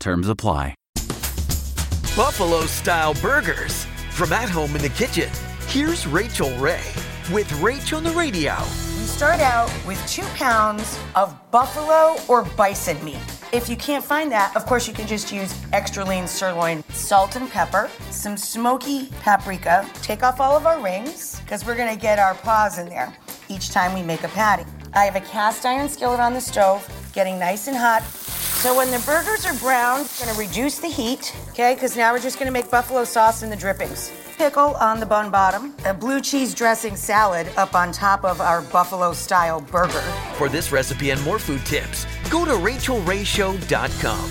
Terms apply. Buffalo-style burgers from at home in the kitchen. Here's Rachael Ray with Rach on the Radio. We start out with 2 pounds of buffalo or bison meat. If you can't find that, of course, you can just use extra lean sirloin, salt and pepper, some smoky paprika. Take off all of our rings because we're going to get our paws in there each time we make a patty. I have a cast iron skillet on the stove, getting nice and hot. So when the burgers are browned, I'm gonna reduce the heat, okay? Because now we're just gonna make buffalo sauce and the drippings. Pickle on the bun bottom, a blue cheese dressing salad up on top of our buffalo-style burger. For this recipe and more food tips, go to RachaelRayShow.com.